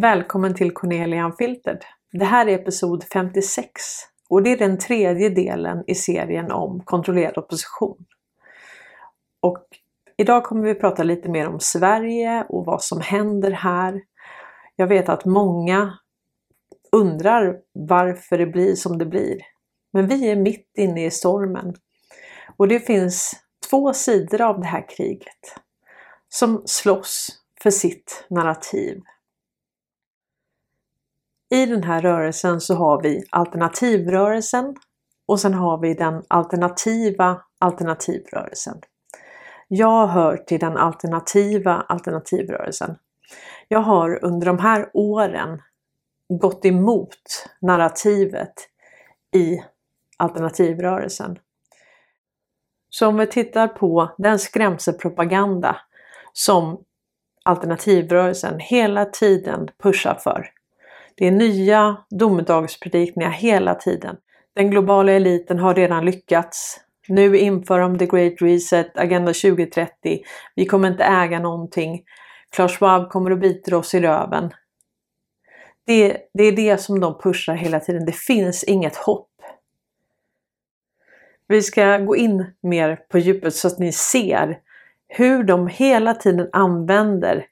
Välkommen till Cornelia Filterd. Det här är episod 56 och det är den tredje delen i serien om kontrollerad opposition. Och idag kommer vi prata lite mer om Sverige och vad som händer här. Jag vet att många undrar varför det blir som det blir. Men vi är mitt inne i stormen. Och det finns två sidor av det här kriget som slåss för sitt narrativ. I den här rörelsen så har vi alternativrörelsen och sen har vi den alternativa alternativrörelsen. Jag hör till den alternativa alternativrörelsen. Jag har under de här åren gått emot narrativet i alternativrörelsen. Så om vi tittar på den skrämselpropaganda som alternativrörelsen hela tiden pushar för. Det är nya domedagspredikningar hela tiden. Den globala eliten har redan lyckats. Nu inför de The Great Reset, Agenda 2030. Vi kommer inte äga någonting. Klaus Schwab kommer att bita oss i röven. Det är det som de pushar hela tiden. Det finns inget hopp. Vi ska gå in mer på djupet så att ni ser hur de hela tiden använder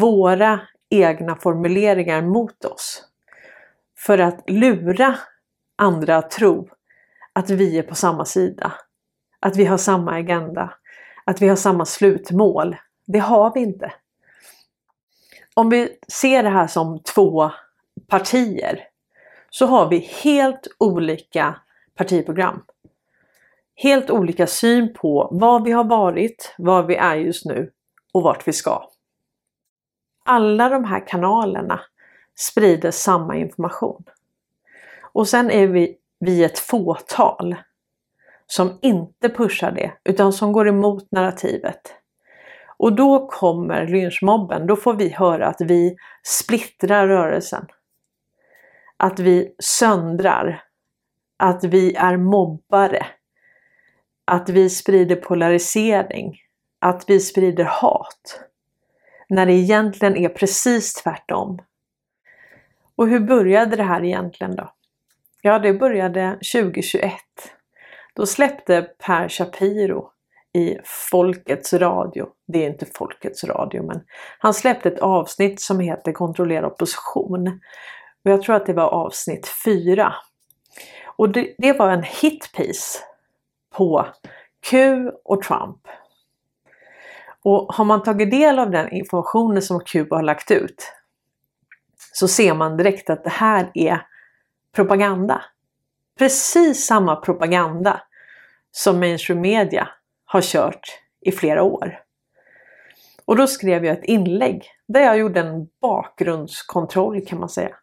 våra egna formuleringar mot oss för att lura andra att tro att vi är på samma sida, att vi har samma agenda, att vi har samma slutmål. Det har vi inte. Om vi ser det här som två partier så har vi helt olika partiprogram. Helt olika syn på vad vi har varit, vad vi är just nu och vart vi ska. Alla de här kanalerna sprider samma information. Och sen är vi ett fåtal som inte pushar det utan som går emot narrativet. Och då kommer lynchmobben, då får vi höra att vi splittrar rörelsen. Att vi söndrar, att vi är mobbare, att vi sprider polarisering, att vi sprider hat. När det egentligen är precis tvärtom. Och hur började det här egentligen då? Ja, det började 2021. Då släppte Per Shapiro i Folkets Radio. Det är inte Folkets Radio, men han släppte ett avsnitt som heter Kontrollerad opposition. Och jag tror att det var avsnitt 4. Och det var en hitpiece på Q och Trump. Och har man tagit del av den informationen som Cuba har lagt ut så ser man direkt att det här är propaganda. Precis samma propaganda som mainstream media har kört i flera år. Och då skrev jag ett inlägg där jag gjorde en bakgrundskontroll kan man säga.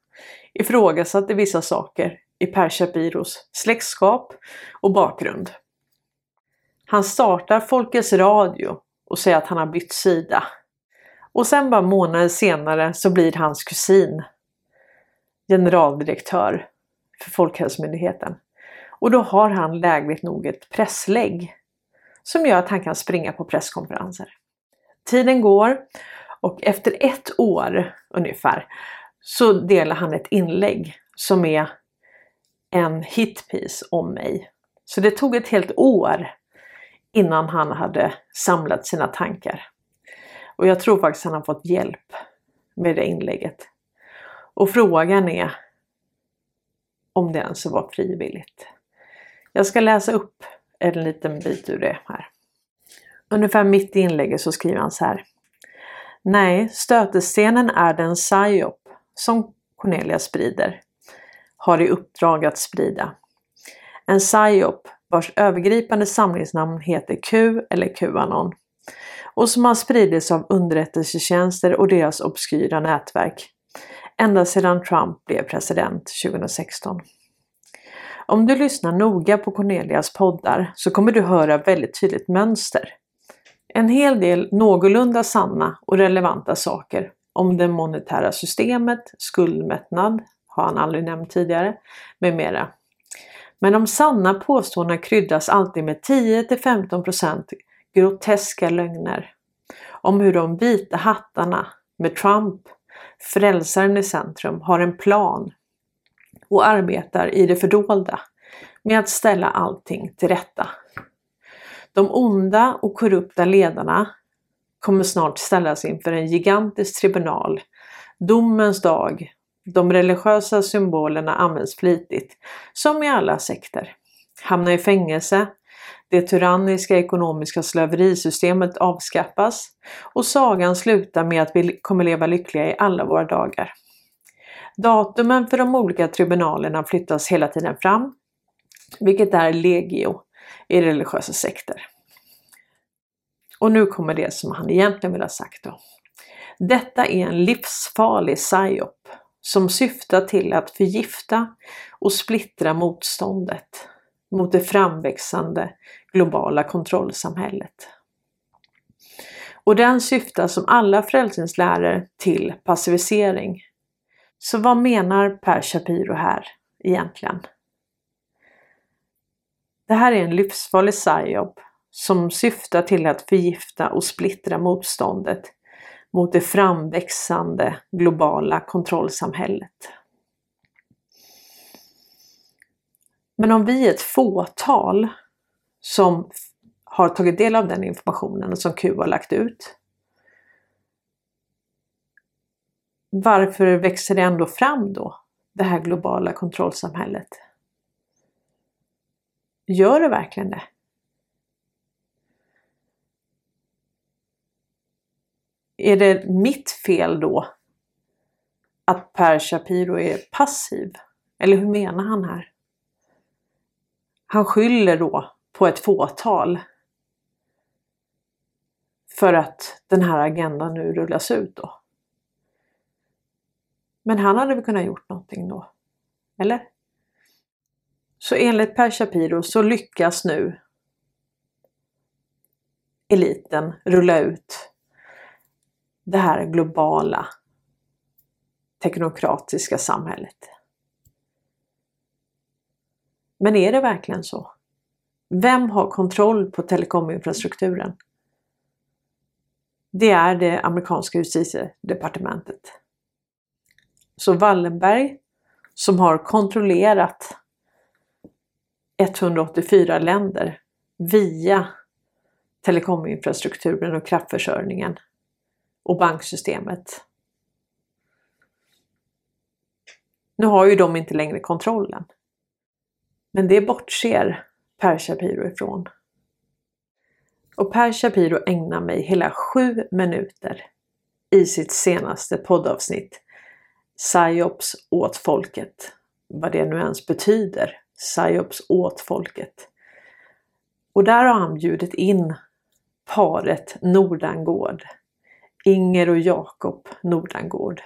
Ifrågasatte vissa saker i Per Shapiros släktskap och bakgrund. Han startar Folkets Radio och säger att han har bytt sida. Och sen bara månader senare så blir hans kusin generaldirektör för Folkhälsomyndigheten. Och då har han lägligt nog ett presslägg som gör att han kan springa på presskonferenser. Tiden går och efter ett år ungefär så delar han ett inlägg som är en hitpiece om mig. Så det tog ett helt år innan han hade samlat sina tankar. Och jag tror faktiskt att han har fått hjälp med det inlägget. Och frågan är om det ens var frivilligt. Jag ska läsa upp en liten bit ur det här. Ungefär mitt i inlägget så skriver han så här. Nej, stötestenen är den psyop som Cornelia sprider. Har i uppdrag att sprida. En psyop vars övergripande samlingsnamn heter Q eller QAnon och som har spridits av underrättelsetjänster och deras obskyra nätverk ända sedan Trump blev president 2016. Om du lyssnar noga på Cornelias poddar så kommer du höra väldigt tydligt mönster. En hel del någorlunda sanna och relevanta saker om det monetära systemet, skuldmättnad, har han aldrig nämnt tidigare, med mera. Men de sanna påståendena kryddas alltid med 10-15% groteska lögner om hur de vita hattarna med Trump frälsaren i centrum, har en plan och arbetar i det fördolda med att ställa allting till rätta. De onda och korrupta ledarna kommer snart ställas inför en gigantisk tribunal, domens dag. De religiösa symbolerna används flitigt, som i alla sekter. Hamna i fängelse, det tyranniska ekonomiska slaverisystemet avskaffas och sagan slutar med att vi kommer leva lyckliga i alla våra dagar. Datumen för de olika tribunalerna flyttas hela tiden fram, vilket är legio i religiösa sekter. Och nu kommer det som han egentligen vill ha sagt då. Detta är en livsfarlig psyop som syftar till att förgifta och splittra motståndet mot det framväxande globala kontrollsamhället. Och den syftar som alla frälsningslärare till passivisering. Så vad menar Per Shapiro här egentligen? Det här är en livsfarlig psyop som syftar till att förgifta och splittra motståndet mot det framväxande globala kontrollsamhället. Men om vi är ett fåtal som har tagit del av den informationen som Q har lagt ut, varför växer det ändå fram då, det här globala kontrollsamhället? Gör det verkligen det? Är det mitt fel då att Per Shapiro är passiv? Eller hur menar han här? Han skyller då på ett fåtal för att den här agendan nu rullas ut då. Men han hade väl kunnat gjort någonting då? Eller? Så enligt Per Shapiro så lyckas nu eliten rulla ut det här globala teknokratiska samhället. Men är det verkligen så? Vem har kontroll på telekominfrastrukturen? Det är det amerikanska justitiedepartementet. Så Wallenberg, som har kontrollerat 184 länder via telekominfrastrukturen och kraftförsörjningen och banksystemet. Nu har ju de inte längre kontrollen. Men det bortser Per Shapiro ifrån. Och Per Shapiro ägnar mig hela 7 minuter i sitt senaste poddavsnitt. Psyops åt folket. Vad det nu ens betyder. Psyops åt folket. Och där har han bjudit in paret Nordangård. Inger och Jakob Nordangård.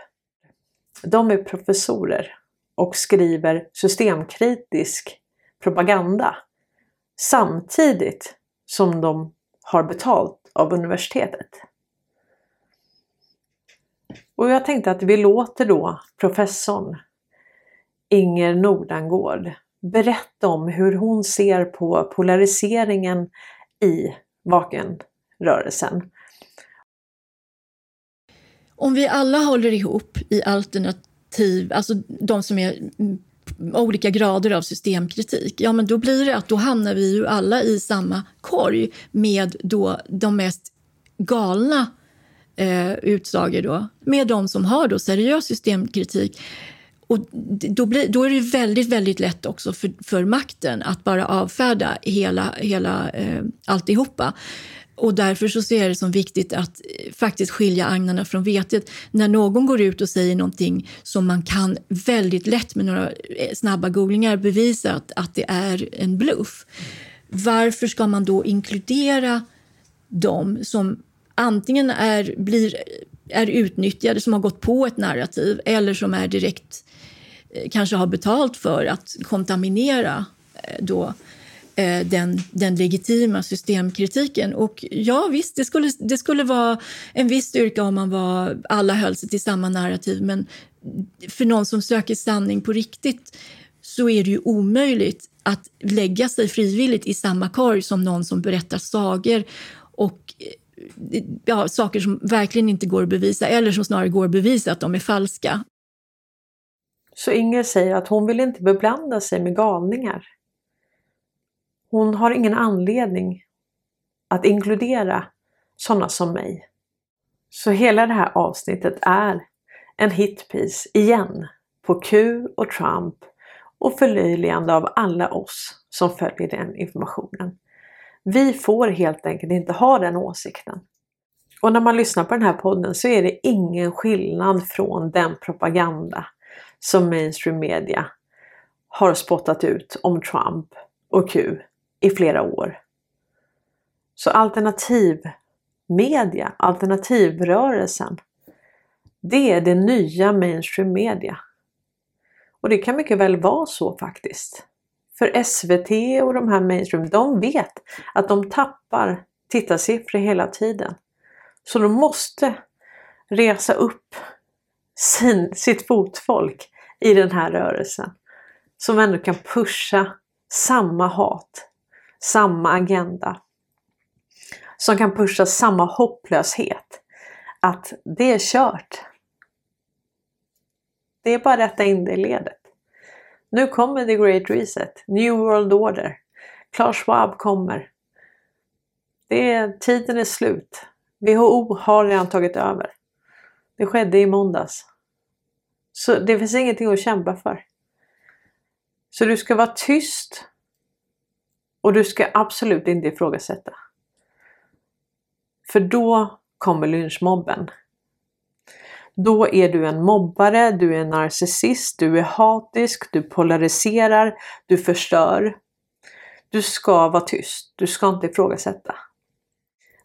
De är professorer och skriver systemkritisk propaganda samtidigt som de har betalt av universitetet. Och jag tänkte att vi låter då professorn Inger Nordangård berätta om hur hon ser på polariseringen i vakenrörelsen. Om vi alla håller ihop i alternativ, alltså de som är olika grader av systemkritik, ja men då blir det att då hamnar vi ju alla i samma korg med då de mest galna utsagor då, med de som har då seriös systemkritik. Och då är det väldigt, väldigt lätt också för makten att bara avfärda hela alltihopa. Och därför så ser jag det som viktigt att faktiskt skilja agnarna från vetet. När någon går ut och säger någonting som man kan väldigt lätt med några snabba googlingar bevisa att det är en bluff. Varför ska man då inkludera dem som antingen är utnyttjade, som har gått på ett narrativ eller som är direkt kanske har betalt för att kontaminera då den legitima systemkritiken. Och ja visst, det skulle vara en viss styrka om alla höll sig till samma narrativ, men för någon som söker sanning på riktigt så är det ju omöjligt att lägga sig frivilligt i samma korg som någon som berättar sagor och ja, saker som verkligen inte går att bevisa eller som snarare går att bevisa att de är falska. Så Inger säger att hon vill inte beblanda sig med galningar. Hon har ingen anledning att inkludera sådana som mig. Så hela det här avsnittet är en hitpiece igen på Q och Trump och förlöjligande av alla oss som följer den informationen. Vi får helt enkelt inte ha den åsikten. Och när man lyssnar på den här podden så är det ingen skillnad från den propaganda som mainstream media har spottat ut om Trump och Q i flera år. Så alternativmedia, alternativrörelsen, det är det nya mainstream media. Och det kan mycket väl vara så faktiskt. För SVT och de här mainstream, de vet att de tappar tittarsiffror hela tiden. Så de måste resa upp sitt fotfolk i den här rörelsen. Som ändå kan pusha samma hat, samma agenda. Som kan pusha samma hopplöshet. Att det är kört. Det är bara att rätta in det ledet. Nu kommer The Great Reset. New World Order. Klaus Schwab kommer. Tiden är slut. WHO har redan tagit över. Det skedde i måndags. Så det finns ingenting att kämpa för. Så du ska vara tyst. Och du ska absolut inte ifrågasätta. För då kommer lynchmobben. Då är du en mobbare, du är en narcissist, du är hatisk, du polariserar, du förstör. Du ska vara tyst, du ska inte ifrågasätta.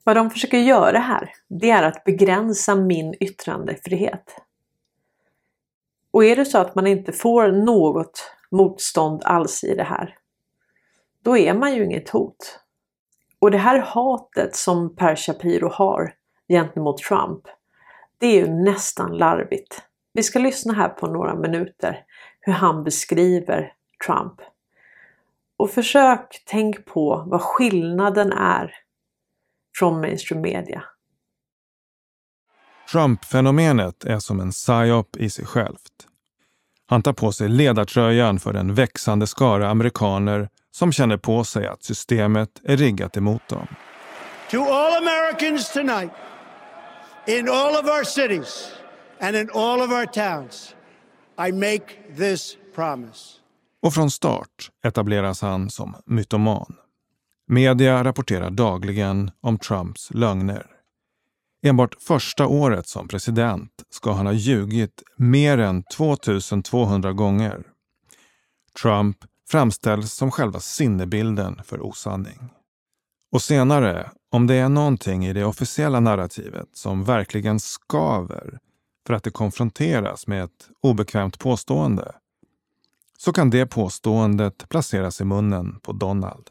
Vad de försöker göra här, det är att begränsa min yttrandefrihet. Och är det så att man inte får något motstånd alls i det här, då är man ju inget hot. Och det här hatet som Per Shapiro har gentemot Trump, det är ju nästan larvigt. Vi ska lyssna här på några minuter hur han beskriver Trump. Och försök tänk på vad skillnaden är från mainstream media. Trump-fenomenet är som en psyop i sig självt. Han tar på sig ledartröjan för en växande skara amerikaner som känner på sig att systemet är riggat emot dem. To all Americans tonight. In all of our cities and in all of our towns, I make this promise. Och från start etableras han som mytoman. Media rapporterar dagligen om Trumps lögner. Enbart första året som president ska han ha ljugit mer än 2200 gånger. Trump framställs som själva sinnebilden för osanning. Och senare, om det är någonting i det officiella narrativet som verkligen skaver för att det konfronteras med ett obekvämt påstående, så kan det påståendet placeras i munnen på Donald.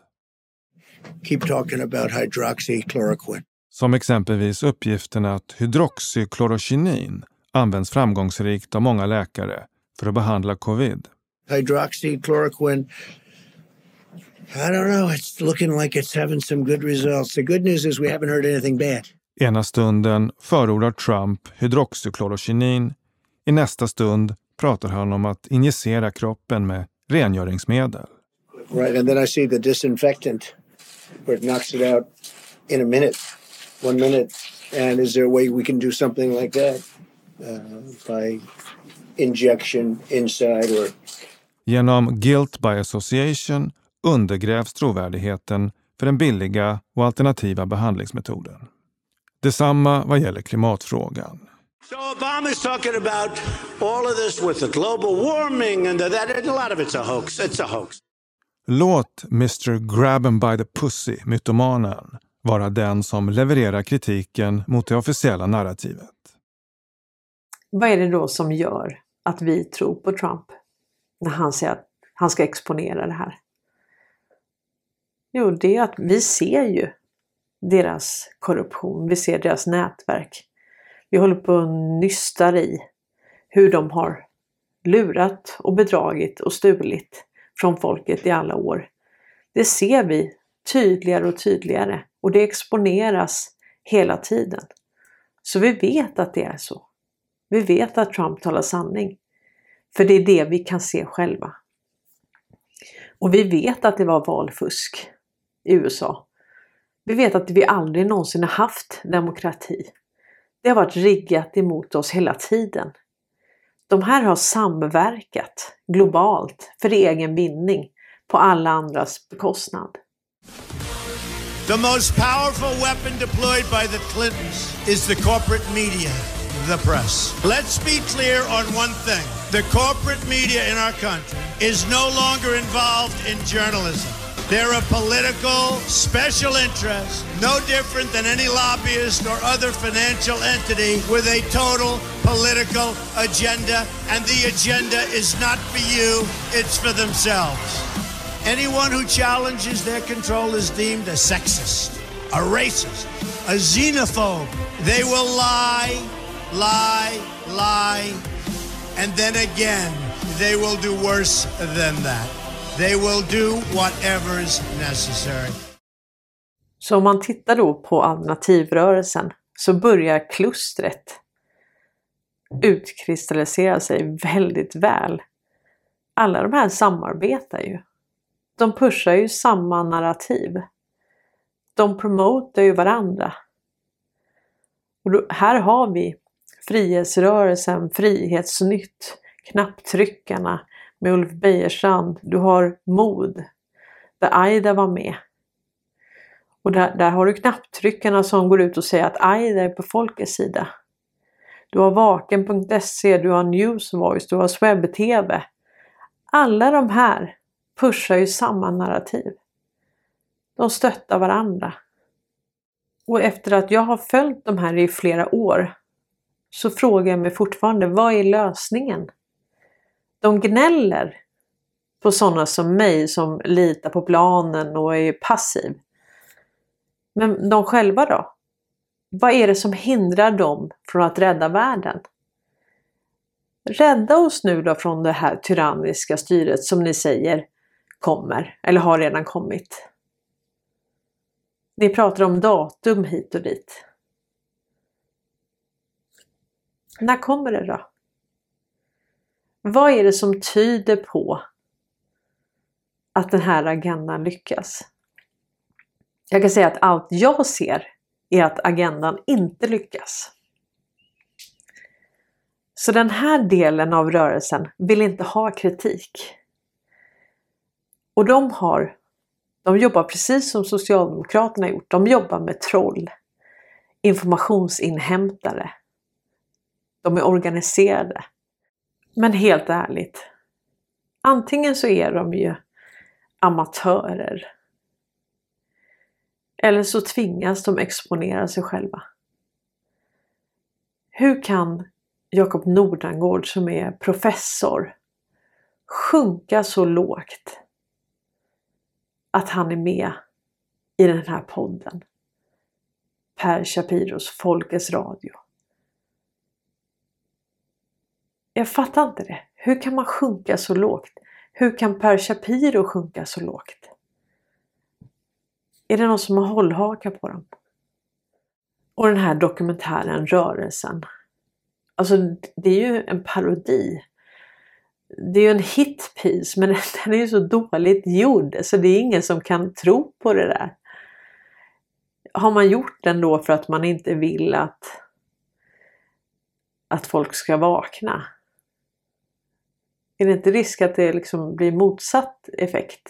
Keep talking about hydroxychloroquine. Som exempelvis uppgiften att hydroxyklorokinin används framgångsrikt av många läkare för att behandla covid. Hydroxychloroquine. I don't know, it's looking like it's having some good results. The good news is we haven't heard anything bad. Ena stunden förordar Trump hydroxyklorokinin. I nästa stund pratar han om att injicera kroppen med rengöringsmedel. Right, and then I see the disinfectant where it knocks it out in a minute. 1 minute. And is there a way we can do something like that? By injection inside or... Genom guilt by association undergrävs trovärdigheten för den billiga och alternativa behandlingsmetoden. Detsamma vad gäller klimatfrågan. So Obama is talking about all of this with the global warming and that a lot of it's a hoax. It's a hoax. Låt Mr. Grab 'em by the pussy, mytomanen, vara den som levererar kritiken mot det officiella narrativet. Vad är det då som gör att vi tror på Trump när han säger att han ska exponera det här? Jo, det är att vi ser ju deras korruption, vi ser deras nätverk. Vi håller på att nysta i hur de har lurat och bedragit och stulit från folket i alla år. Det ser vi tydligare och tydligare och det exponeras hela tiden. Så vi vet att det är så. Vi vet att Trump talar sanning. För det är det vi kan se själva. Och vi vet att det var valfusk i USA. Vi vet att vi aldrig någonsin har haft demokrati. Det har varit riggat emot oss hela tiden. De här har samverkat globalt för egen vinning på alla andras bekostnad. The most powerful weapon deployed by the Clintons is the corporate media, the press. Let's be clear on one thing. The corporate media in our country is no longer involved in journalism. They're a political special interest, no different than any lobbyist or other financial entity with a total political agenda, and the agenda is not for you, it's for themselves. Anyone who challenges their control is deemed a sexist, a racist, a xenophobe. They will lie, and then again, they will do worse than that. They will do whatever is necessary. Så om man tittar då på alternativrörelsen så börjar klustret utkristallisera sig väldigt väl. Alla de här samarbetar ju. De pushar ju samma narrativ. De promotar ju varandra. Och då, här har vi Frihetsrörelsen, Frihetsnytt, Knapptryckarna med Ulf Beiersand. Du har mod där Aida var med. Och där har du Knapptryckarna som går ut och säger att Aida är på folkets sida. Du har vaken.se, du har Newsvoice, du har SwebbTV. Alla de här pushar ju samma narrativ. De stöttar varandra. Och efter att jag har följt de här i flera år så frågar jag mig fortfarande, vad är lösningen? De gnäller på sådana som mig som litar på planen och är passiv. Men de själva då? Vad är det som hindrar dem från att rädda världen? Rädda oss nu då från det här tyranniska styret som ni säger kommer eller har redan kommit. Ni pratar om datum hit och dit. När kommer det då? Vad är det som tyder på att den här agendan lyckas? Jag kan säga att allt jag ser är att agendan inte lyckas. Så den här delen av rörelsen vill inte ha kritik. Och de jobbar precis som Socialdemokraterna gjort. De jobbar med troll, informationsinhämtare. De är organiserade. Men helt ärligt, antingen så är de ju amatörer. Eller så tvingas de exponera sig själva. Hur kan Jakob Nordangård som är professor sjunka så lågt att han är med i den här podden? Per Shapiros Folkets Radio. Jag fattar inte det. Hur kan man sjunka så lågt? Hur kan Per Shapiro sjunka så lågt? Är det någon som har hållhaka på dem? Och den här dokumentären Rörelsen. Alltså det är ju en parodi. Det är ju en hitpiece, men den är ju så dåligt gjord. Så det är ingen som kan tro på det där. Har man gjort den då för att man inte vill att folk ska vakna? Är det inte risk att det liksom blir motsatt effekt?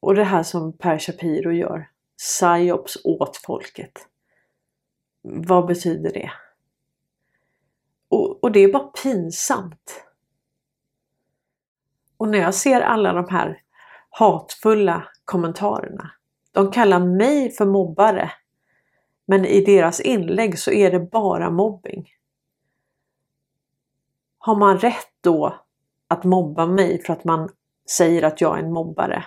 Och det här som Per Shapiro gör. Psyops åt folket. Vad betyder det? Och det är bara pinsamt. Och när jag ser alla de här hatfulla kommentarerna. De kallar mig för mobbare. Men i deras inlägg så är det bara mobbing. Har man rätt då att mobba mig för att man säger att jag är en mobbare?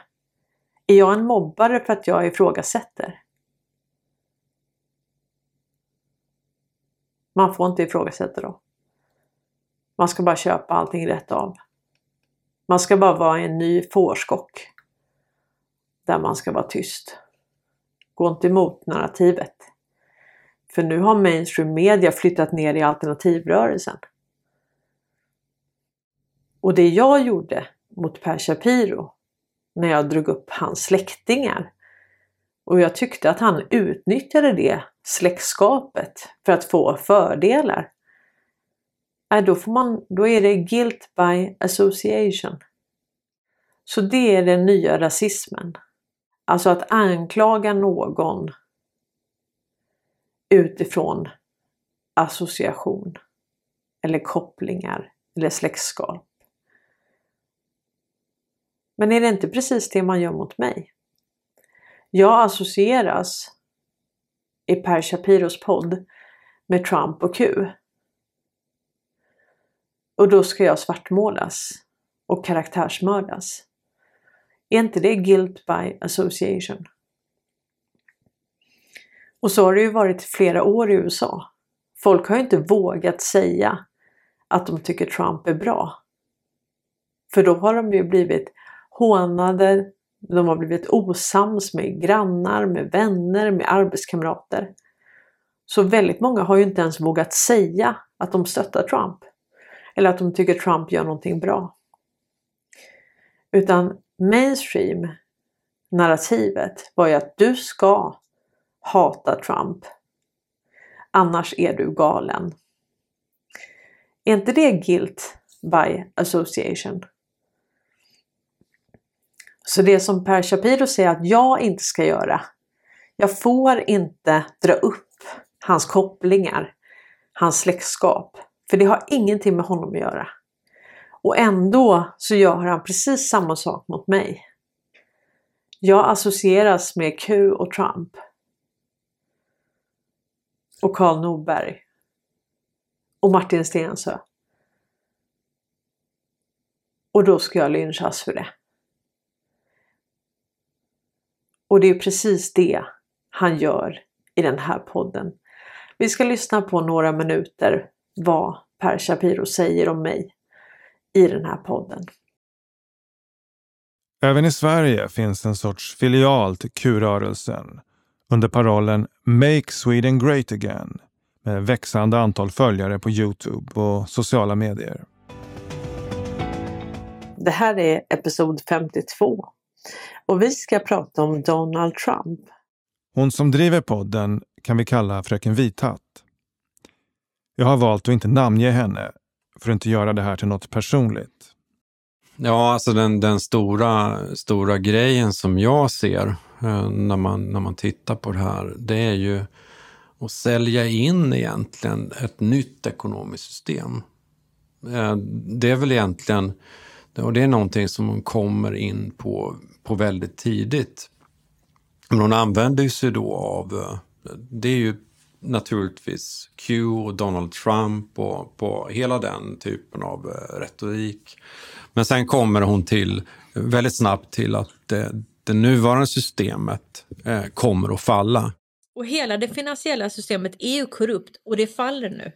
Är jag en mobbare för att jag ifrågasätter? Man får inte ifrågasätta då. Man ska bara köpa allting rätt av. Man ska bara vara en ny fårskock. Där man ska vara tyst. Gå inte emot narrativet. För nu har mainstream media flyttat ner i alternativrörelsen. Och det jag gjorde mot Per Shapiro, när jag drog upp hans släktingar. Och jag tyckte att han utnyttjade det släktskapet för att få fördelar. Då är det guilt by association. Så det är den nya rasismen. Alltså att anklaga någon utifrån association eller kopplingar eller släktskap. Men är det inte precis det man gör mot mig? Jag associeras i Per Shapiros podd med Trump och Q. Och då ska jag svartmålas och karaktärsmördas. Är inte det guilt by association? Och så har det ju varit flera år i USA. Folk har ju inte vågat säga att de tycker Trump är bra. För då har de ju blivit hånade, de har blivit osams med grannar, med vänner, med arbetskamrater. Så väldigt många har ju inte ens vågat säga att de stöttar Trump. Eller att de tycker Trump gör någonting bra. Utan mainstream-narrativet var ju att du ska hata Trump. Annars är du galen. Är inte det guilt by association? Så det som Per Shapiro säger att jag inte ska göra. Jag får inte dra upp hans kopplingar, hans släktskap. För det har ingenting med honom att göra. Och ändå så gör han precis samma sak mot mig. Jag associeras med Q och Trump. Och Karl Norberg. Och Martin Stensö. Och då ska jag lynchas för det. Och det är precis det han gör i den här podden. Vi ska lyssna på några minuter vad Per Shapiro säger om mig i den här podden. Även i Sverige finns en sorts filial till Q-rörelsen under parollen Make Sweden Great Again med växande antal följare på YouTube och sociala medier. Det här är episod 52. Och vi ska prata om Donald Trump. Hon som driver podden kan vi kalla fröken Vithatt. Jag har valt att inte namnge henne för att inte göra det här till något personligt. Ja, alltså den stora grejen som jag ser när man tittar på det här, det är ju att sälja in egentligen ett nytt ekonomiskt system. Det är väl egentligen, och det är någonting som hon kommer in på väldigt tidigt. Men hon använder sig då av, det är ju naturligtvis Q och Donald Trump och på hela den typen av retorik. Men sen kommer hon till väldigt snabbt till att det nuvarande systemet kommer att falla. Och hela det finansiella systemet är ju korrupt och det faller nu.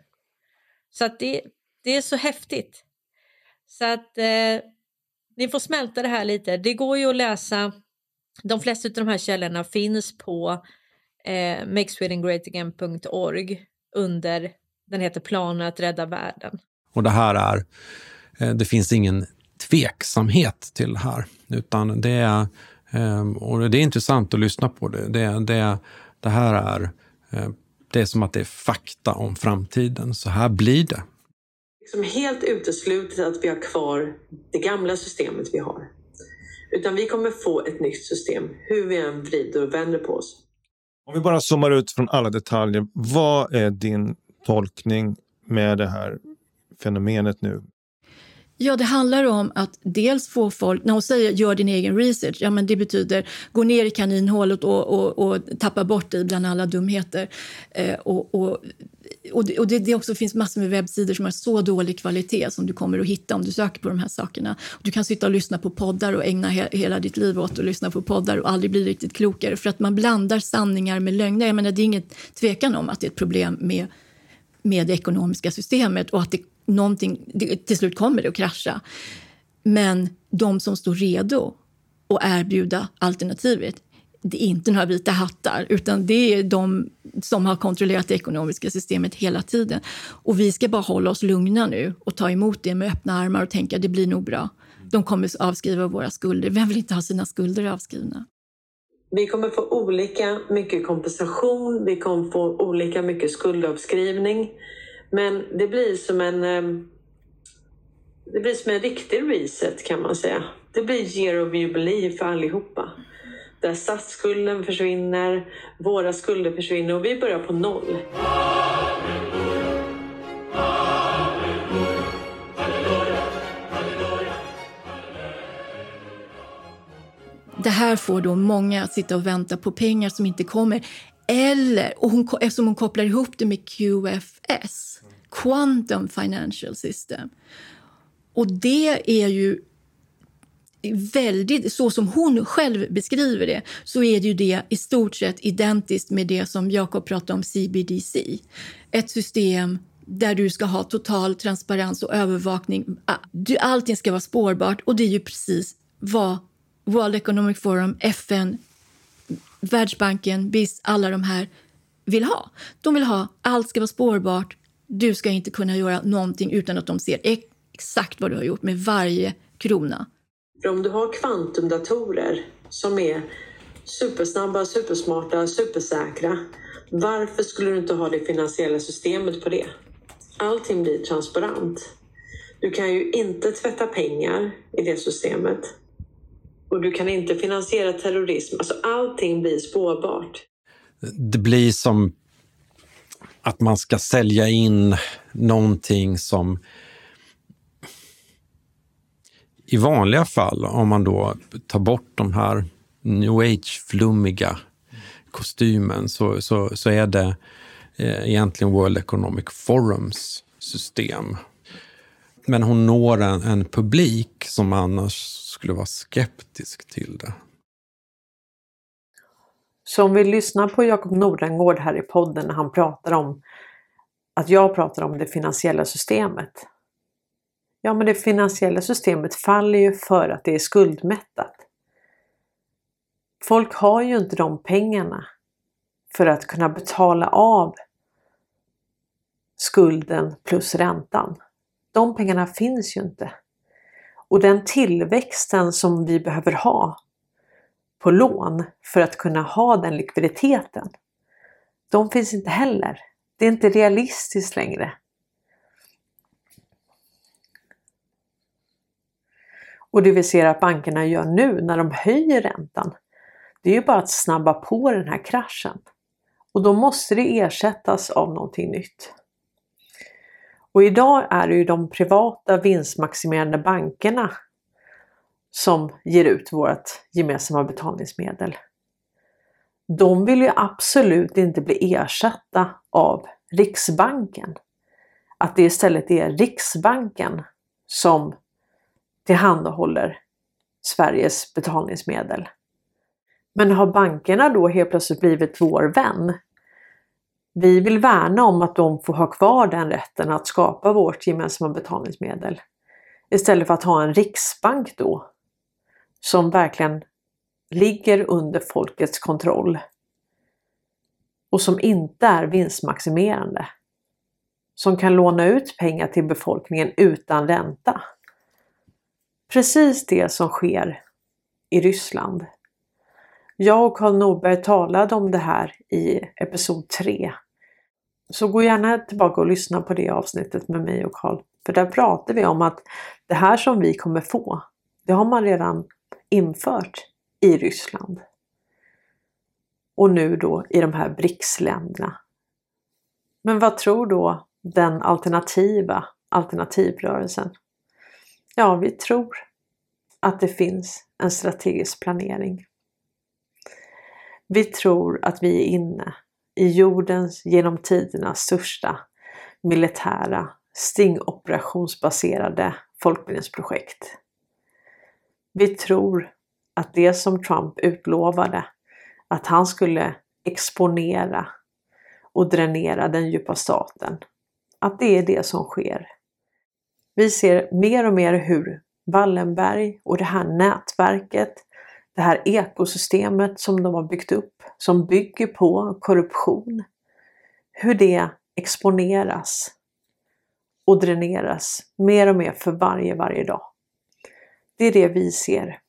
Så att det är så häftigt. Så att ni får smälta det här lite. Det går ju att läsa, de flesta av de här källorna finns på makeswedengreatagain.org under, den heter planen att rädda världen. Och det här är, det finns ingen tveksamhet till det här, utan det är, och det är intressant att lyssna på det. Det här är, det är som att det är fakta om framtiden, så här blir det. Liksom helt uteslutet att vi har kvar det gamla systemet vi har. Utan vi kommer få ett nytt system, hur vi än vrider och vänder på oss. Om vi bara zoomar ut från alla detaljer, vad är din tolkning med det här fenomenet nu? Ja, det handlar om att dels få folk, när hon säger gör din egen research, ja men det betyder gå ner i kaninhålet och tappa bort dig bland alla dumheter. Det också finns massor med webbsidor som har så dålig kvalitet som du kommer att hitta om du söker på de här sakerna. Du kan sitta och lyssna på poddar och ägna hela ditt liv åt att lyssna på poddar och aldrig bli riktigt klokare för att man blandar sanningar med lögner. Jag menar, det är inget tvekan om att det är ett problem med det ekonomiska systemet och att det till slut kommer det att krascha. Men de som står redo och erbjuda alternativet, det är inte några vita hattar, utan det är de som har kontrollerat det ekonomiska systemet hela tiden. Och vi ska bara hålla oss lugna nu och ta emot det med öppna armar och tänka att det blir nog bra. De kommer att avskriva våra skulder. Vem vill inte ha sina skulder avskrivna? Vi kommer få olika mycket kompensation, vi kommer få olika mycket skuldavskrivning. Men det blir som en riktig reset, kan man säga. Det blir zero jubilee för allihopa. Där statsskulden försvinner, våra skulder försvinner och vi börjar på noll. Det här får då många att sitta och vänta på pengar som inte kommer. Eller, och eftersom hon kopplar ihop det med QFS, Quantum financial system. Och det är ju väldigt, så som hon själv beskriver det, så är det ju det i stort sett identiskt med det som Jakob pratade om, CBDC. Ett system där du ska ha total transparens och övervakning. Allting ska vara spårbart, och det är ju precis vad World Economic Forum, FN, Världsbanken, BIS, alla de här vill ha. De vill ha, allt ska vara spårbart, du ska inte kunna göra någonting utan att de ser exakt vad du har gjort med varje krona. För om du har kvantumdatorer som är supersnabba, supersmarta, supersäkra, varför skulle du inte ha det finansiella systemet på det? Allting blir transparent. Du kan ju inte tvätta pengar i det systemet. Och du kan inte finansiera terrorism. Alltså allting blir spårbart. Det blir som att man ska sälja in någonting som i vanliga fall, om man då tar bort de här New Age-flummiga kostymen, så är det egentligen World Economic Forums system. Men hon når en publik som annars skulle vara skeptisk till det. Så om vi lyssnar på Jakob Nordangård här i podden när han pratar om att jag pratar om det finansiella systemet. Ja, men det finansiella systemet faller ju för att det är skuldmättat. Folk har ju inte de pengarna för att kunna betala av skulden plus räntan. De pengarna finns ju inte. Och den tillväxten som vi behöver ha på lån för att kunna ha den likviditeten, de finns inte heller. Det är inte realistiskt längre. Och det vi ser att bankerna gör nu när de höjer räntan, det är ju bara att snabba på den här kraschen. Och då måste det ersättas av någonting nytt. Och idag är det ju de privata vinstmaximerande bankerna som ger ut vårt gemensamma betalningsmedel. De vill ju absolut inte bli ersatta av Riksbanken. Att det istället är Riksbanken som tillhandahåller Sveriges betalningsmedel. Men har bankerna då helt plötsligt blivit vår vän? Vi vill värna om att de får ha kvar den rätten att skapa vårt gemensamma betalningsmedel. Istället för att ha en riksbank då som verkligen ligger under folkets kontroll och som inte är vinstmaximerande. Som kan låna ut pengar till befolkningen utan ränta. Precis det som sker i Ryssland. Jag och Karl Norberg talade om det här i episod 3. Så gå gärna tillbaka och lyssna på det avsnittet med mig och Karl. För där pratar vi om att det här som vi kommer få, det har man redan infört i Ryssland. Och nu då i de här BRICS-länderna. Men vad tror då den alternativrörelsen? Ja, vi tror att det finns en strategisk planering. Vi tror att vi är inne i jordens genom tidernas största militära stingoperationsbaserade folkbildningsprojekt. Vi tror att det som Trump utlovade, att han skulle exponera och dränera den djupa staten, att det är det som sker. Vi ser mer och mer hur Wallenberg och det här nätverket det här ekosystemet som de har byggt upp, som bygger på korruption, hur det exponeras och dräneras mer och mer för varje dag. Det är det vi ser.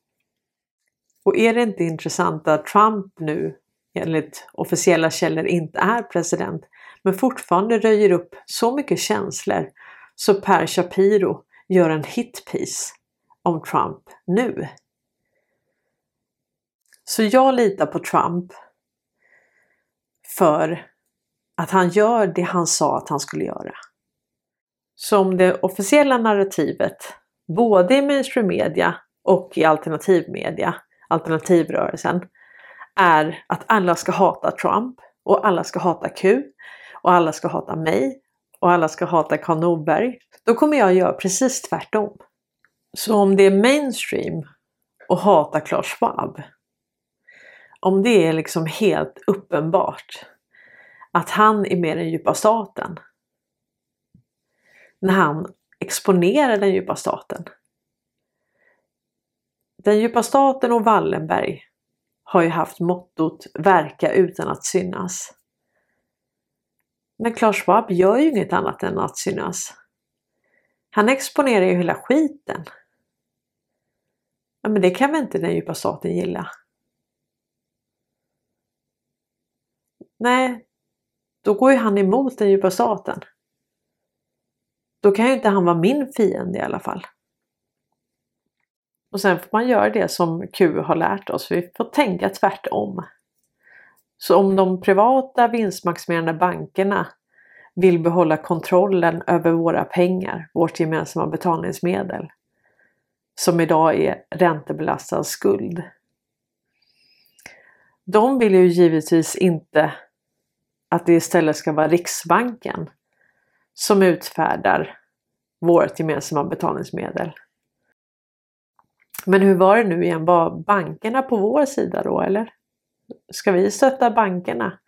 Och är det inte intressant att Trump nu enligt officiella källor inte är president, men fortfarande röjer upp så mycket känslor så Per Shapiro gör en hitpiece om Trump nu. Så jag litar på Trump för att han gör det han sa att han skulle göra. Som det officiella narrativet, både i mainstream media och i alternativrörelsen, är att alla ska hata Trump och alla ska hata Q och alla ska hata mig och alla ska hata Karl Norberg. Då kommer jag göra precis tvärtom. Så om det är mainstream och hata Klaus Schwab, om det är liksom helt uppenbart att han är med den djupa staten, när han exponerar den djupa staten. Den djupa staten och Wallenberg har ju haft mottot verka utan att synas. Men Klaus Schwab gör ju inget annat än att synas. Han exponerar ju hela skiten. Ja, men det kan väl inte den djupa staten gilla? Nej, då går ju han emot den djupa staten. Då kan ju inte han vara min fiende i alla fall. Och sen får man göra det som Q har lärt oss. Vi får tänka tvärtom. Så om de privata vinstmaximerande bankerna vill behålla kontrollen över våra pengar, vårt gemensamma betalningsmedel, som idag är räntebelastad skuld. De vill ju givetvis inte att det istället ska vara Riksbanken som utfärdar vårt gemensamma betalningsmedel. Men hur var det nu igen? Var bankerna på vår sida då, eller? Ska vi stötta bankerna?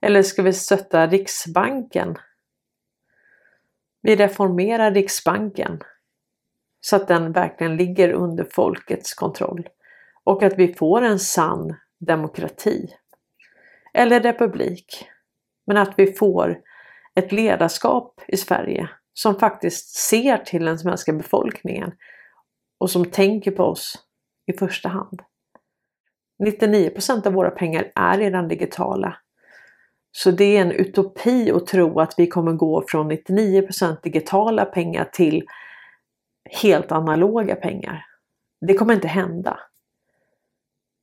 Eller ska vi stötta Riksbanken? Vi reformerar Riksbanken så att den verkligen ligger under folkets kontroll och att vi får en sann demokrati eller republik, men att vi får ett ledarskap i Sverige som faktiskt ser till den svenska befolkningen och som tänker på oss i första hand. 99% av våra pengar är redan digitala. Så det är en utopi att tro att vi kommer gå från 99% digitala pengar till helt analoga pengar. Det kommer inte hända.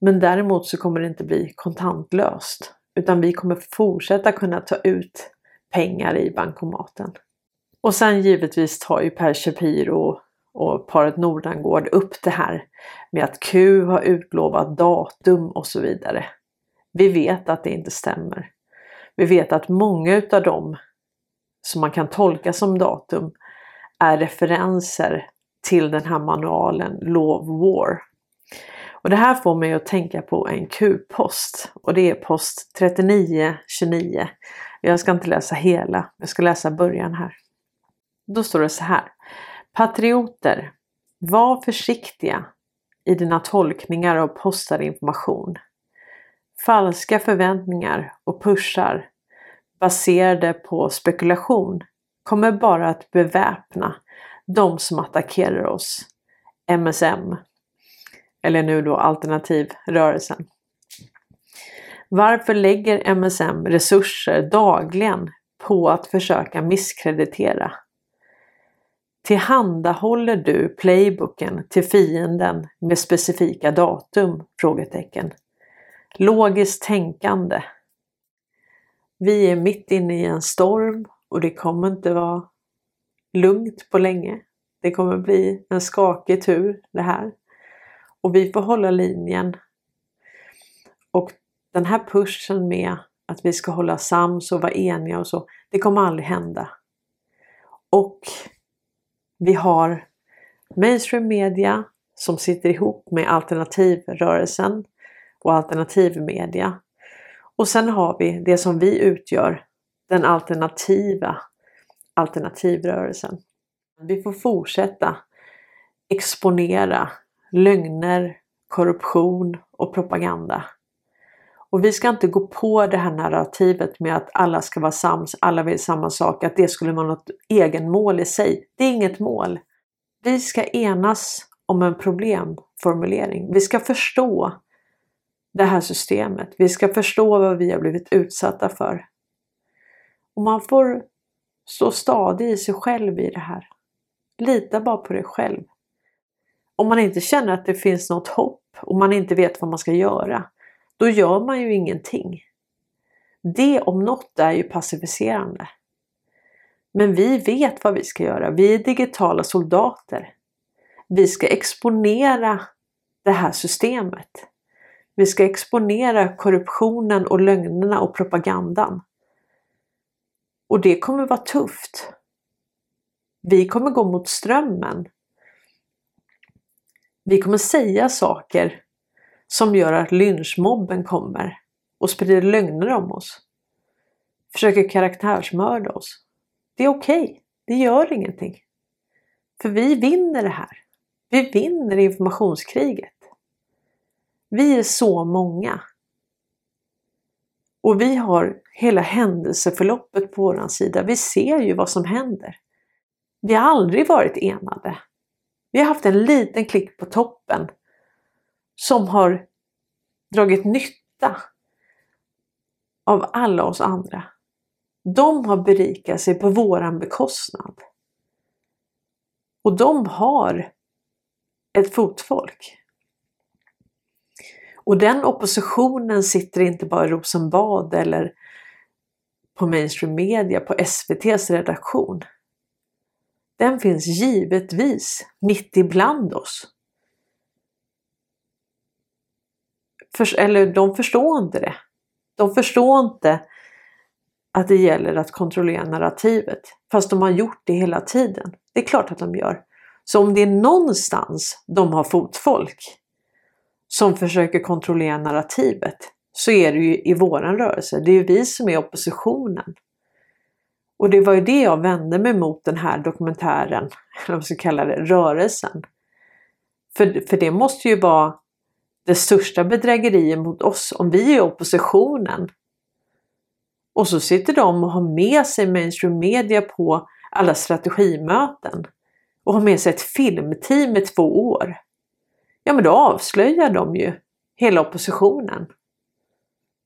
Men däremot så kommer det inte bli kontantlöst, utan vi kommer fortsätta kunna ta ut pengar i bankomaten. Och sen givetvis tar ju Per Shapiro och paret Nordangård upp det här med att Q har utlovat datum och så vidare. Vi vet att det inte stämmer. Vi vet att många av dem som man kan tolka som datum är referenser till den här manualen Law of War. Och det här får mig att tänka på en Q-post, och det är post 3929. Jag ska inte läsa hela, jag ska läsa början här. Då står det så här. Patrioter, var försiktiga i dina tolkningar av postad information. Falska förväntningar och pushar baserade på spekulation kommer bara att beväpna de som attackerar oss. MSM, eller nu då alternativrörelsen. Varför lägger MSM resurser dagligen på att försöka misskreditera? Tillhandahåller du playbooken till fienden med specifika datum? Frågetecken. Logiskt tänkande. Vi är mitt inne i en storm och det kommer inte vara lugnt på länge. Det kommer bli en skakig tur det här. Och vi får hålla linjen. Och den här pushen med att vi ska hålla sams och vara eniga och så, det kommer aldrig hända. Och vi har mainstream media som sitter ihop med alternativrörelsen och alternativmedia. Och sen har vi det som vi utgör, den alternativa alternativrörelsen. Vi får fortsätta exponera lögner, korruption och propaganda. Och vi ska inte gå på det här narrativet med att alla ska vara sams, alla vill samma sak, att det skulle vara något egenmål i sig. Det är inget mål. Vi ska enas om en problemformulering. Vi ska förstå det här systemet. Vi ska förstå vad vi har blivit utsatta för. Och man får stå stadig i sig själv i det här. Lita bara på dig själv. Om man inte känner att det finns något hopp och man inte vet vad man ska göra, då gör man ju ingenting. Det om något är ju passiviserande. Men vi vet vad vi ska göra. Vi är digitala soldater. Vi ska exponera det här systemet. Vi ska exponera korruptionen och lögnerna och propagandan. Och det kommer vara tufft. Vi kommer gå mot strömmen. Vi kommer säga saker som gör att lynchmobben kommer och sprider lögner om oss. Försöker karaktärsmörda oss. Det är okej. Det gör ingenting. För vi vinner det här. Vi vinner informationskriget. Vi är så många. Och vi har hela händelseförloppet på vår sida. Vi ser ju vad som händer. Vi har aldrig varit enade. Vi har haft en liten klick på toppen som har dragit nytta av alla oss andra. De har berikat sig på våran bekostnad. Och de har ett fotfolk. Och den oppositionen sitter inte bara i Rosenbad eller på mainstream media, på SVT:s redaktion. Den finns givetvis mitt ibland oss. Eller de förstår inte det. De förstår inte att det gäller att kontrollera narrativet. Fast de har gjort det hela tiden. Det är klart att de gör. Så om det är någonstans de har fotfolk som försöker kontrollera narrativet, så är det ju i våran rörelse. Det är ju vi som är oppositionen. Och det var ju det jag vände mig mot den här dokumentären, eller vad man ska kalla det, rörelsen. För det måste ju vara det största bedrägeriet mot oss. Om vi är oppositionen och så sitter de och har med sig mainstream media på alla strategimöten och har med sig ett filmteam i 2 år. Ja, men då avslöjar de ju hela oppositionen.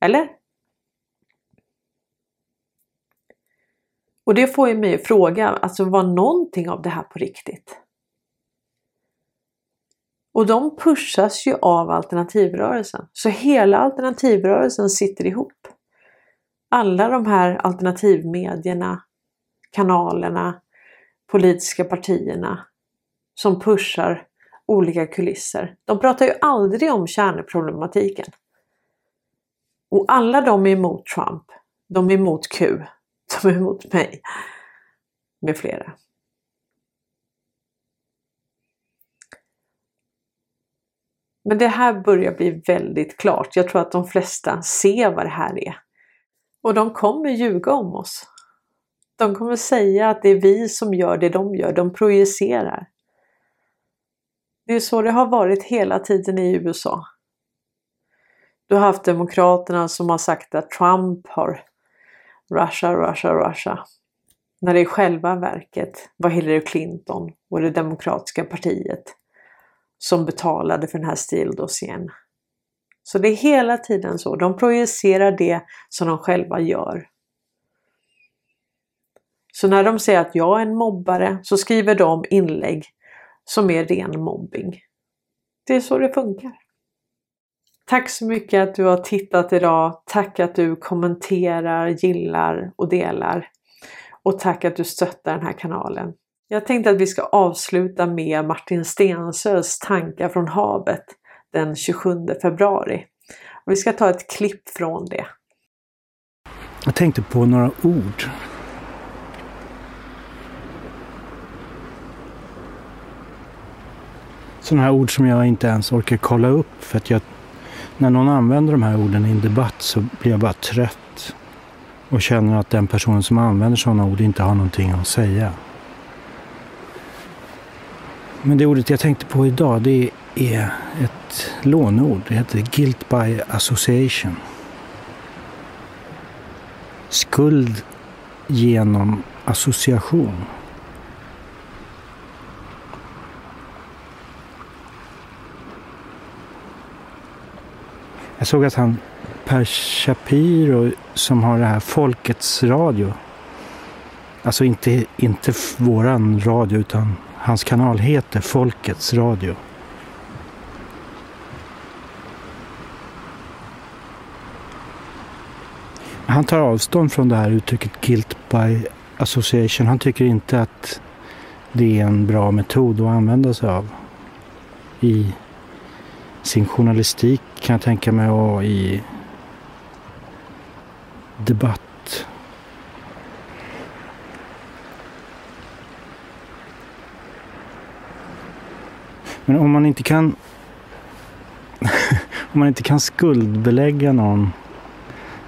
Eller? Och det får ju mig att fråga, alltså var någonting av det här på riktigt? Och de pushas ju av alternativrörelsen. Så hela alternativrörelsen sitter ihop. Alla de här alternativmedierna, kanalerna, politiska partierna som pushar olika kulisser. De pratar ju aldrig om kärnproblematiken. Och alla de är emot Trump. De är emot Q. De är emot mig. Med flera. Men det här börjar bli väldigt klart. Jag tror att de flesta ser vad det här är. Och de kommer ljuga om oss. De kommer säga att det är vi som gör det de gör. De projicerar. Det är så det har varit hela tiden i USA. Du har haft demokraterna som har sagt att Trump har Russia. När det i själva verket var Hillary Clinton och det demokratiska partiet som betalade för den här stildossien. Så det är hela tiden så. De projicerar det som de själva gör. Så när de säger att jag är en mobbare, så skriver de inlägg som är ren mobbing. Det är så det funkar. Tack så mycket att du har tittat idag. Tack att du kommenterar, gillar och delar. Och tack att du stöttar den här kanalen. Jag tänkte att vi ska avsluta med Martin Stensös tankar från havet den 27 februari. Och vi ska ta ett klipp från det. Jag tänkte på några ord. Sådana här ord som jag inte ens orkar kolla upp, för att när någon använder de här orden i en debatt så blir jag bara trött och känner att den personen som använder sådana ord inte har någonting att säga. Men det ordet jag tänkte på idag, det är ett ett lånord. Det heter guilt by association. Skuld genom association. Jag såg att han, Per Shapiro, som har det här Folkets Radio. Alltså inte våran radio, utan hans kanal heter Folkets Radio. Han tar avstånd från det här uttrycket guilt by association. Han tycker inte att det är en bra metod att använda sig av i sin journalistik, kan jag tänka mig, och i debatt. Men om man inte kan skuldbelägga någon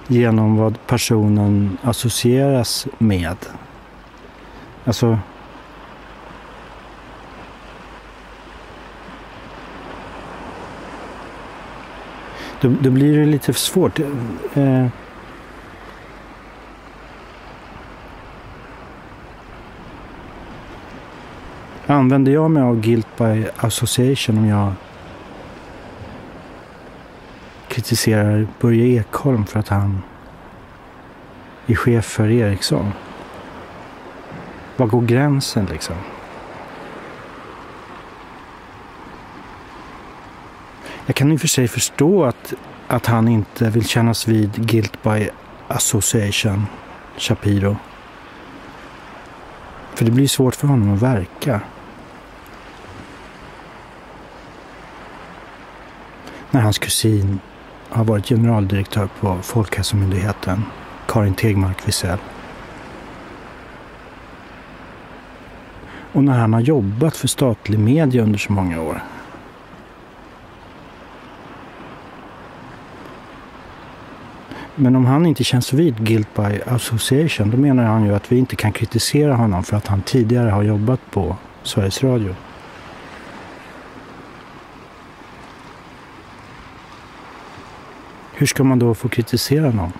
genom vad personen associeras med. Alltså, då blir det lite svårt. Använder jag mig av guilt by association om jag kritiserar Börje Ekholm för att han är chef för Ericsson? Var går gränsen liksom? Jag kan i och för sig förstå att han inte vill kännas vid guilt by association, Shapiro. För det blir svårt för honom att verka. När hans kusin har varit generaldirektör på Folkhälsomyndigheten, Karin Tegmark Wisell. Och när han har jobbat för statlig media under så många år. Men om han inte känns vid guilt by association, då menar han ju att vi inte kan kritisera honom för att han tidigare har jobbat på Sveriges Radio. Hur ska man då få kritisera någon?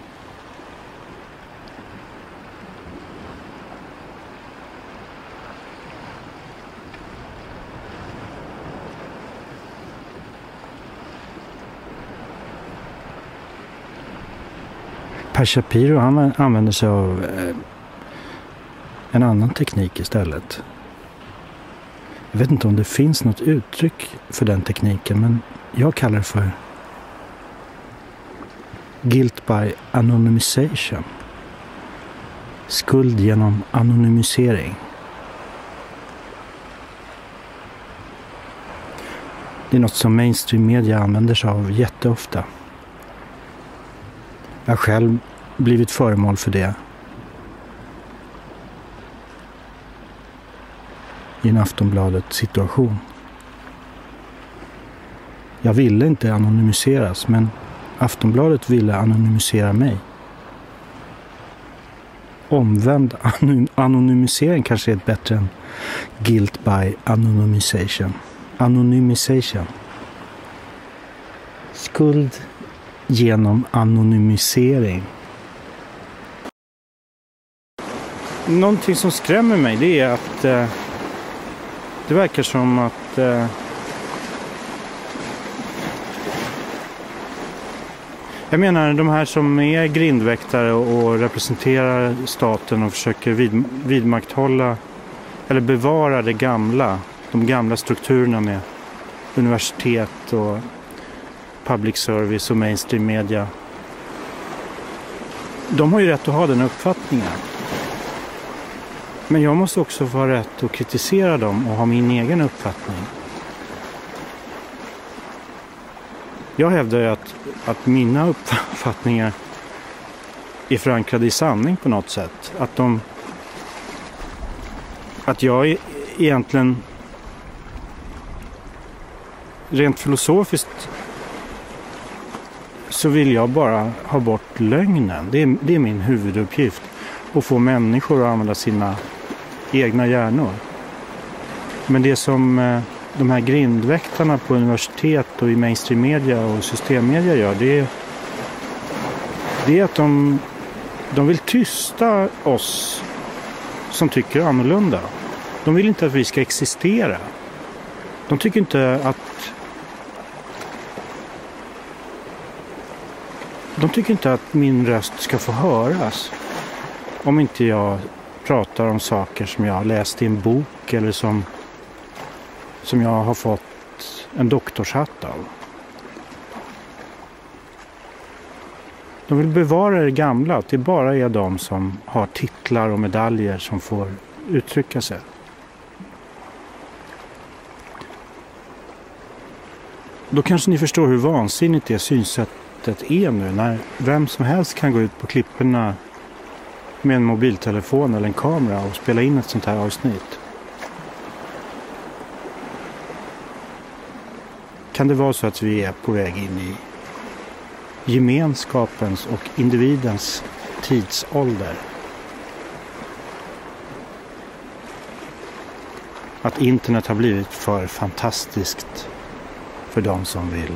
Per Shapiro, han använder sig av en annan teknik istället. Jag vet inte om det finns något uttryck för den tekniken, men jag kallar det för guilt by anonymisation. Skuld genom anonymisering. Det är något som mainstream media använder sig av jätteofta. Jag har själv blivit föremål för det i en Aftonbladet-situation. Jag ville inte anonymiseras, men Aftonbladet ville anonymisera mig. Omvänd anonymisering kanske är ett bättre än guilt by anonymisation. Anonymisation. Skuld genom anonymisering. Någonting som skrämmer mig, det är att det verkar som att jag menar, de här som är grindväktare och representerar staten och försöker vidmakthålla eller bevara det gamla, de gamla strukturerna med universitet och public service och mainstream media. De har ju rätt att ha den uppfattningen. Men jag måste också få rätt att kritisera dem och ha min egen uppfattning. Jag hävdar ju att mina uppfattningar är förankrade i sanning på något sätt. Att jag egentligen rent filosofiskt så vill jag bara ha bort lögnen. Det är min huvuduppgift. Att få människor att använda sina egna hjärnor. Men det som de här grindväktarna på universitet och i mainstream-media och systemmedia gör, det är att de vill tysta oss som tycker annorlunda. De vill inte att vi ska existera. De tycker inte att... De tycker inte att min röst ska få höras om inte jag pratar om saker som jag har läst i en bok eller som jag har fått en doktorshatt av. De vill bevara det gamla, att det bara är de som har titlar och medaljer som får uttrycka sig. Då kanske ni förstår hur vansinnigt det synsättet är nu, när vem som helst kan gå ut på klipporna med en mobiltelefon eller en kamera och spela in ett sånt här avsnitt. Kan det vara så att vi är på väg in i gemenskapens och individens tidsålder? Att internet har blivit för fantastiskt för de som vill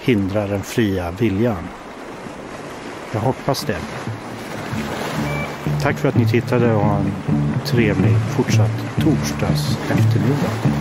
hindra den fria viljan. Jag hoppas det. Tack för att ni tittade och ha en trevlig fortsatt torsdags eftermiddag.